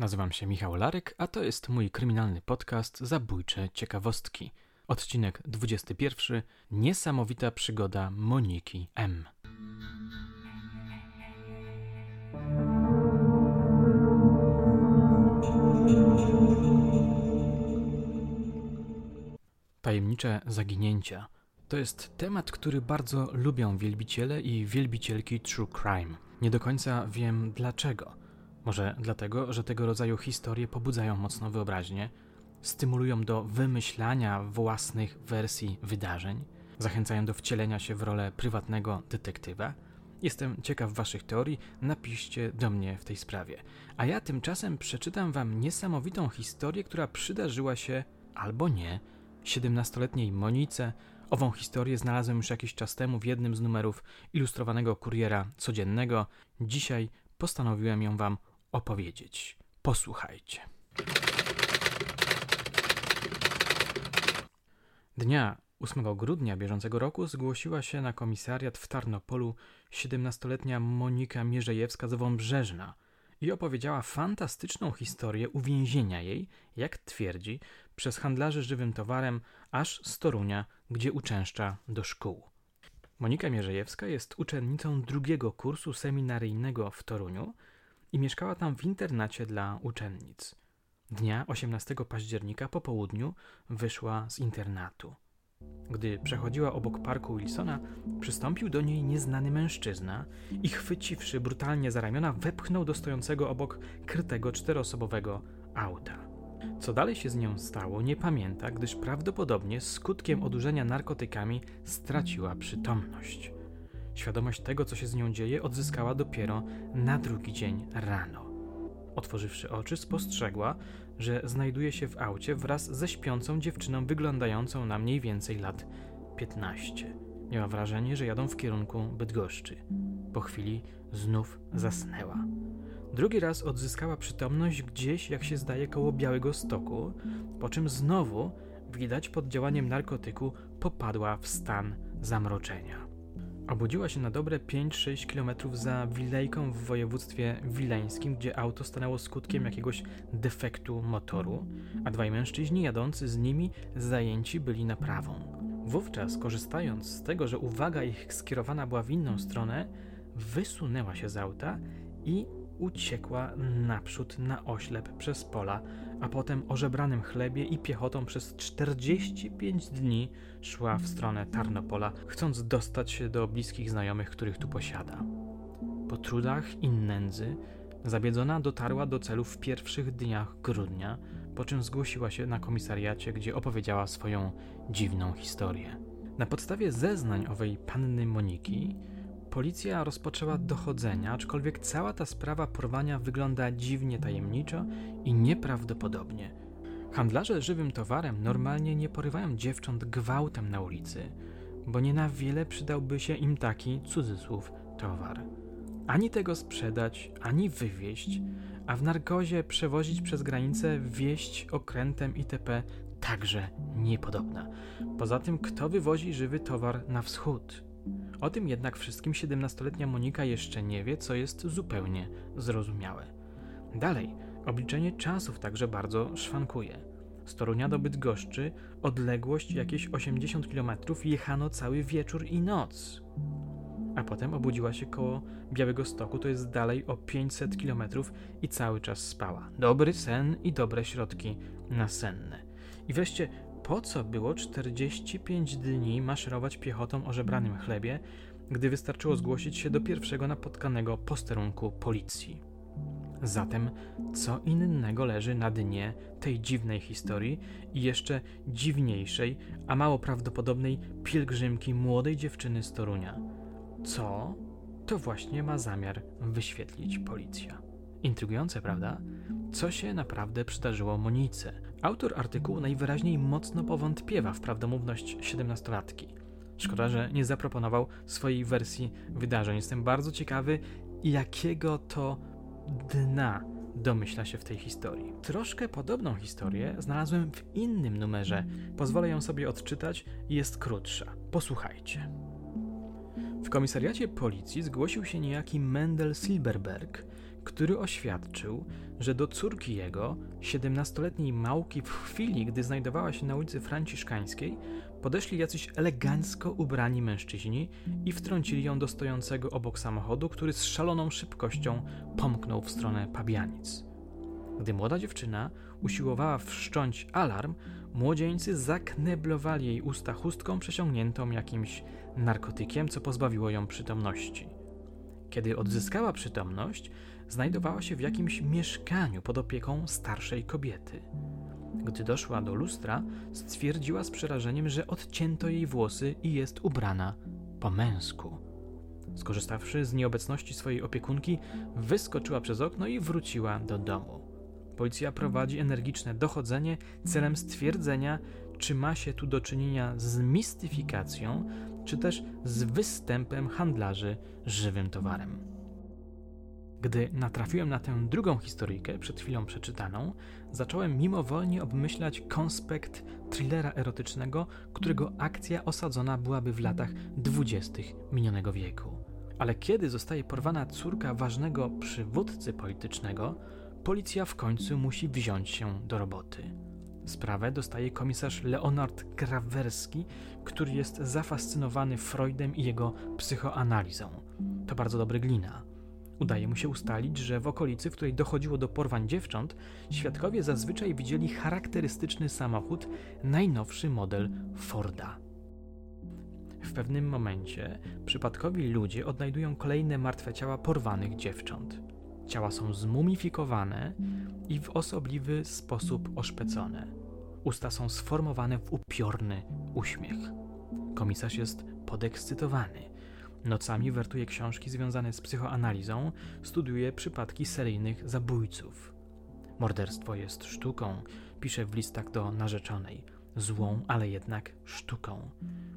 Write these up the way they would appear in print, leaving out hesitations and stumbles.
Nazywam się Michał Larek, a to jest mój kryminalny podcast Zabójcze Ciekawostki. Odcinek 21. Niesamowita przygoda Moniki M. Tajemnicze zaginięcia. To jest temat, który bardzo lubią wielbiciele i wielbicielki true crime. Nie do końca wiem dlaczego. Może dlatego, że tego rodzaju historie pobudzają mocno wyobraźnię, stymulują do wymyślania własnych wersji wydarzeń, zachęcają do wcielenia się w rolę prywatnego detektywa. Jestem ciekaw waszych teorii, napiszcie do mnie w tej sprawie. A ja tymczasem przeczytam wam niesamowitą historię, która przydarzyła się, albo nie, 17-letniej Monice. Ową historię znalazłem już jakiś czas temu w jednym z numerów Ilustrowanego Kuriera Codziennego. Dzisiaj postanowiłem ją wam opowiedzieć. Posłuchajcie. Dnia 8 grudnia bieżącego roku zgłosiła się na komisariat w Tarnopolu 17-letnia Monika Mierzejewska z Wąbrzeźna i opowiedziała fantastyczną historię uwięzienia jej, jak twierdzi, przez handlarzy żywym towarem aż z Torunia, gdzie uczęszcza do szkół. Monika Mierzejewska jest uczennicą drugiego kursu seminaryjnego w Toruniu i mieszkała tam w internacie dla uczennic. Dnia 18 października po południu wyszła z internatu. Gdy przechodziła obok parku Wilsona, przystąpił do niej nieznany mężczyzna i chwyciwszy brutalnie za ramiona, wepchnął do stojącego obok krytego czteroosobowego auta. Co dalej się z nią stało, nie pamięta, gdyż prawdopodobnie skutkiem odurzenia narkotykami straciła przytomność. Świadomość tego, co się z nią dzieje, odzyskała dopiero na drugi dzień rano. Otworzywszy oczy, spostrzegła, że znajduje się w aucie wraz ze śpiącą dziewczyną wyglądającą na mniej więcej lat 15. Miała wrażenie, że jadą w kierunku Bydgoszczy. Po chwili znów zasnęła. Drugi raz odzyskała przytomność gdzieś, jak się zdaje, koło Białegostoku, po czym znowu, widać pod działaniem narkotyku, popadła w stan zamroczenia. Obudziła się na dobre 5-6 km za Wilejką w województwie wileńskim, gdzie auto stanęło skutkiem jakiegoś defektu motoru, a dwaj mężczyźni jadący z nimi zajęci byli naprawą. Wówczas, korzystając z tego, że uwaga ich skierowana była w inną stronę, wysunęła się z auta i uciekła naprzód na oślep przez pola, a potem o żebranym chlebie i piechotą przez 45 dni szła w stronę Tarnopola, chcąc dostać się do bliskich znajomych, których tu posiada. Po trudach i nędzy zabiedzona dotarła do celu w pierwszych dniach grudnia, po czym zgłosiła się na komisariacie, gdzie opowiedziała swoją dziwną historię. Na podstawie zeznań owej panny Moniki policja rozpoczęła dochodzenia, aczkolwiek cała ta sprawa porwania wygląda dziwnie tajemniczo i nieprawdopodobnie. Handlarze żywym towarem normalnie nie porywają dziewcząt gwałtem na ulicy, bo nie na wiele przydałby się im taki, cudzysłów, towar. Ani tego sprzedać, ani wywieźć, a w narkozie przewozić przez granicę wieść okrętem itp. także niepodobna. Poza tym, kto wywozi żywy towar na wschód? O tym jednak wszystkim 17-letnia Monika jeszcze nie wie, co jest zupełnie zrozumiałe. Dalej, obliczenie czasów także bardzo szwankuje. Z Torunia do Bydgoszczy odległość jakieś 80 km jechano cały wieczór i noc. A potem obudziła się koło Białegostoku, to jest dalej o 500 km i cały czas spała. Dobry sen i dobre środki nasenne. I wreszcie, po co było 45 dni maszerować piechotą o żebranym chlebie, gdy wystarczyło zgłosić się do pierwszego napotkanego posterunku policji? Zatem co innego leży na dnie tej dziwnej historii i jeszcze dziwniejszej, a mało prawdopodobnej pielgrzymki młodej dziewczyny z Torunia? Co? To właśnie ma zamiar wyświetlić policja. Intrygujące, prawda? Co się naprawdę przydarzyło Monice? Autor artykułu najwyraźniej mocno powątpiewa w prawdomówność 17-latki. Szkoda, że nie zaproponował swojej wersji wydarzeń. Jestem bardzo ciekawy, jakiego to dna domyśla się w tej historii. Troszkę podobną historię znalazłem w innym numerze. Pozwolę ją sobie odczytać, jest krótsza. Posłuchajcie. W komisariacie policji zgłosił się niejaki Mendel Silberberg, który oświadczył, że do córki jego, 17-letniej Małki, w chwili, gdy znajdowała się na ulicy Franciszkańskiej, podeszli jacyś elegancko ubrani mężczyźni i wtrącili ją do stojącego obok samochodu, który z szaloną szybkością pomknął w stronę Pabianic. Gdy młoda dziewczyna usiłowała wszcząć alarm, młodzieńcy zakneblowali jej usta chustką przesiągniętą jakimś narkotykiem, co pozbawiło ją przytomności. Kiedy odzyskała przytomność, znajdowała się w jakimś mieszkaniu pod opieką starszej kobiety. Gdy doszła do lustra, stwierdziła z przerażeniem, że odcięto jej włosy i jest ubrana po męsku. Skorzystawszy z nieobecności swojej opiekunki, wyskoczyła przez okno i wróciła do domu. Policja prowadzi energiczne dochodzenie celem stwierdzenia, czy ma się tu do czynienia z mistyfikacją, czy też z występem handlarzy żywym towarem. Gdy natrafiłem na tę drugą historyjkę, przed chwilą przeczytaną, zacząłem mimowolnie obmyślać konspekt thrillera erotycznego, którego akcja osadzona byłaby w latach 20. minionego wieku. Ale kiedy zostaje porwana córka ważnego przywódcy politycznego, policja w końcu musi wziąć się do roboty. Sprawę dostaje komisarz Leonard Krawerski, który jest zafascynowany Freudem i jego psychoanalizą. To bardzo dobry glina. Udaje mu się ustalić, że w okolicy, w której dochodziło do porwań dziewcząt, świadkowie zazwyczaj widzieli charakterystyczny samochód, najnowszy model Forda. W pewnym momencie przypadkowi ludzie odnajdują kolejne martwe ciała porwanych dziewcząt. Ciała są zmumifikowane i w osobliwy sposób oszpecone. Usta są sformowane w upiorny uśmiech. Komisarz jest podekscytowany. Nocami wertuje książki związane z psychoanalizą, studiuje przypadki seryjnych zabójców. Morderstwo jest sztuką, pisze w listach do narzeczonej. Złą, ale jednak sztuką.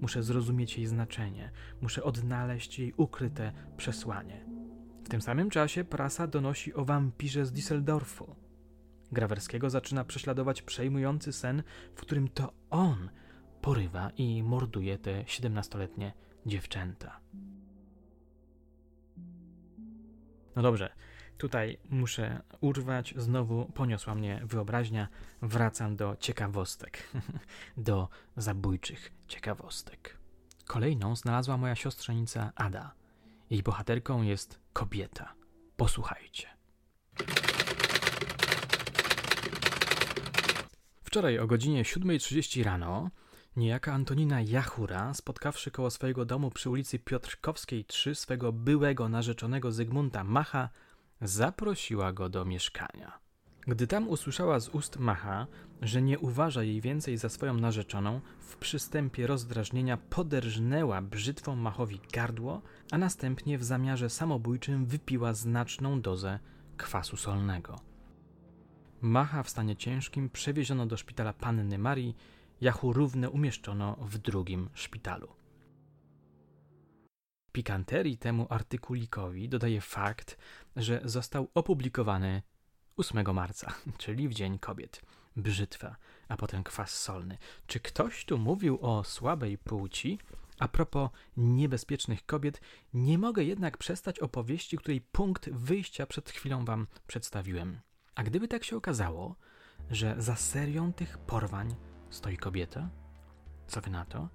Muszę zrozumieć jej znaczenie, muszę odnaleźć jej ukryte przesłanie. W tym samym czasie prasa donosi o wampirze z Düsseldorfu. Grawerskiego zaczyna prześladować przejmujący sen, w którym to on porywa i morduje te 17-letnie dziewczęta. No dobrze, tutaj muszę urwać, znowu poniosła mnie wyobraźnia, wracam do ciekawostek, do zabójczych ciekawostek. Kolejną znalazła moja siostrzenica Ada. Jej bohaterką jest kobieta. Posłuchajcie. Wczoraj o godzinie 7:30 rano niejaka Antonina Jachura, spotkawszy koło swojego domu przy ulicy Piotrkowskiej 3 swego byłego narzeczonego Zygmunta Macha, zaprosiła go do mieszkania. Gdy tam usłyszała z ust Macha, że nie uważa jej więcej za swoją narzeczoną, w przystępie rozdrażnienia poderżnęła brzytwą Machowi gardło, a następnie w zamiarze samobójczym wypiła znaczną dozę kwasu solnego. Macha w stanie ciężkim przewieziono do szpitala Panny Marii, Jachurówne umieszczono w drugim szpitalu. Pikanterii temu artykulikowi dodaje fakt, że został opublikowany 8 marca, czyli w Dzień Kobiet. Brzytwa, a potem kwas solny. Czy ktoś tu mówił o słabej płci? A propos niebezpiecznych kobiet, nie mogę jednak przestać opowieści, której punkt wyjścia przed chwilą wam przedstawiłem. A gdyby tak się okazało, że za serią tych porwań stoi kobieta? Co wy na to?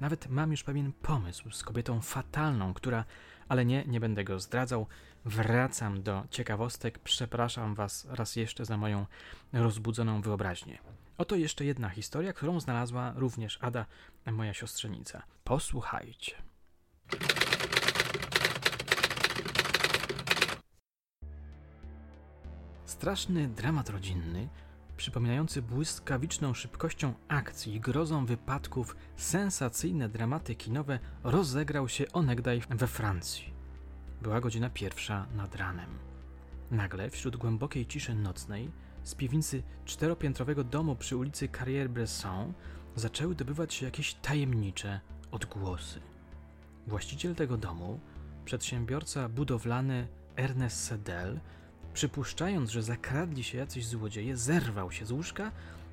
Nawet mam już pewien pomysł z kobietą fatalną, która... Ale nie będę go zdradzał. Wracam do ciekawostek. Przepraszam was raz jeszcze za moją rozbudzoną wyobraźnię. Oto jeszcze jedna historia, którą znalazła również Ada, moja siostrzenica. Posłuchajcie. Straszny dramat rodzinny, przypominający błyskawiczną szybkością akcji i grozą wypadków sensacyjne dramaty kinowe, rozegrał się onegdaj we Francji. Była godzina 1 nad ranem. Nagle, wśród głębokiej ciszy nocnej, z piwnicy 4-piętrowego domu przy ulicy Carrière-Bresson zaczęły dobywać się jakieś tajemnicze odgłosy. Właściciel tego domu, przedsiębiorca budowlany Ernest Sedel, przypuszczając, że zakradli się jacyś złodzieje, zerwał się z łóżka,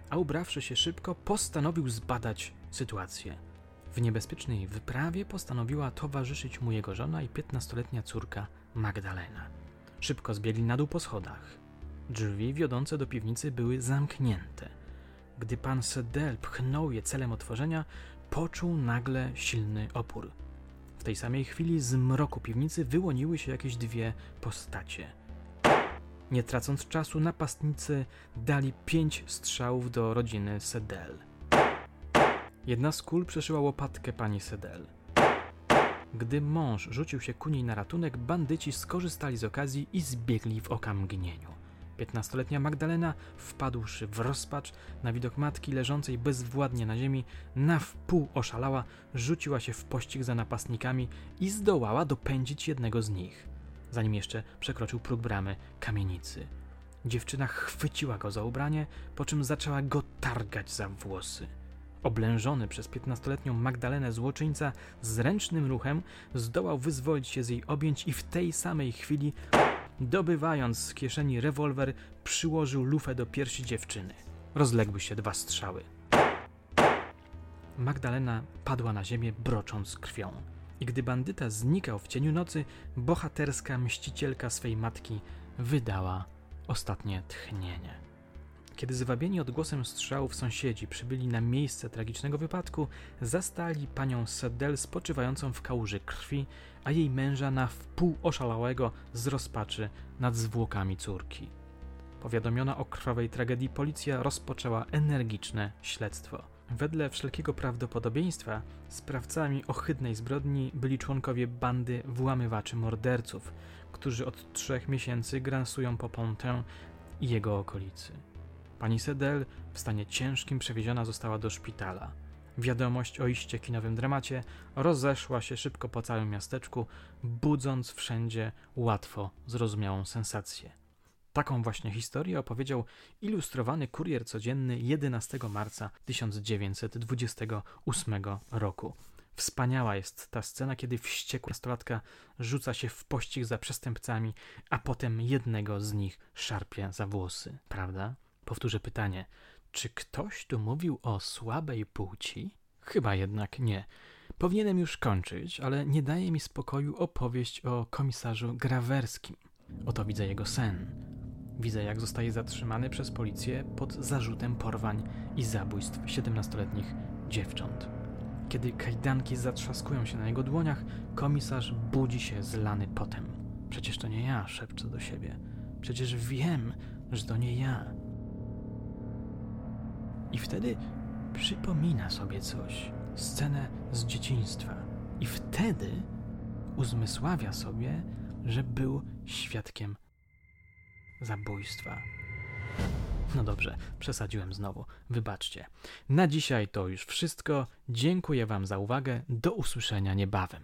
a ubrawszy się szybko, postanowił zbadać sytuację. W niebezpiecznej wyprawie postanowiła towarzyszyć mu jego żona i 15-letnia córka Magdalena. Szybko zbiegli na dół po schodach. Drzwi wiodące do piwnicy były zamknięte. Gdy pan Sedel pchnął je celem otworzenia, poczuł nagle silny opór. W tej samej chwili z mroku piwnicy wyłoniły się jakieś dwie postacie. Nie tracąc czasu, napastnicy dali 5 strzałów do rodziny Sedel. Jedna z kul przeszyła łopatkę pani Sedel. Gdy mąż rzucił się ku niej na ratunek, bandyci skorzystali z okazji i zbiegli w okamgnieniu. 15-letnia Magdalena, wpadłszy w rozpacz na widok matki leżącej bezwładnie na ziemi, na wpół oszalała, rzuciła się w pościg za napastnikami i zdołała dopędzić jednego z nich, zanim jeszcze przekroczył próg bramy kamienicy. Dziewczyna chwyciła go za ubranie, po czym zaczęła go targać za włosy. Oblężony przez 15-letnią Magdalenę złoczyńca zręcznym ruchem zdołał wyzwolić się z jej objęć i w tej samej chwili, dobywając z kieszeni rewolwer, przyłożył lufę do piersi dziewczyny. Rozległy się 2 strzały. Magdalena padła na ziemię, brocząc krwią. I gdy bandyta znikał w cieniu nocy, bohaterska mścicielka swej matki wydała ostatnie tchnienie. Kiedy zwabieni odgłosem strzałów sąsiedzi przybyli na miejsce tragicznego wypadku, zastali panią Sedel spoczywającą w kałuży krwi, a jej męża na wpół oszalałego z rozpaczy nad zwłokami córki. Powiadomiona o krwawej tragedii policja rozpoczęła energiczne śledztwo. Wedle wszelkiego prawdopodobieństwa sprawcami ohydnej zbrodni byli członkowie bandy włamywaczy morderców, którzy od 3 miesięcy gransują po Pontè i jego okolicy. Pani Sedel w stanie ciężkim przewieziona została do szpitala. Wiadomość o iście kinowym dramacie rozeszła się szybko po całym miasteczku, budząc wszędzie łatwo zrozumiałą sensację. Taką właśnie historię opowiedział Ilustrowany Kurier Codzienny 11 marca 1928 roku. Wspaniała jest ta scena, kiedy wściekła nastolatka rzuca się w pościg za przestępcami, a potem jednego z nich szarpie za włosy, prawda? Powtórzę pytanie, czy ktoś tu mówił o słabej płci? Chyba jednak nie. Powinienem już kończyć, ale nie daje mi spokoju opowieść o komisarzu Krawerskim. Oto widzę jego sen. Widzę, jak zostaje zatrzymany przez policję pod zarzutem porwań i zabójstw 17-letnich dziewcząt. Kiedy kajdanki zatrzaskują się na jego dłoniach, komisarz budzi się zlany potem. Przecież to nie ja, szepczę do siebie. Przecież wiem, że to nie ja. I wtedy przypomina sobie coś, scenę z dzieciństwa. I wtedy uzmysławia sobie, że był świadkiem zabójstwa. No dobrze, przesadziłem znowu, wybaczcie. Na dzisiaj to już wszystko. Dziękuję wam za uwagę, do usłyszenia niebawem.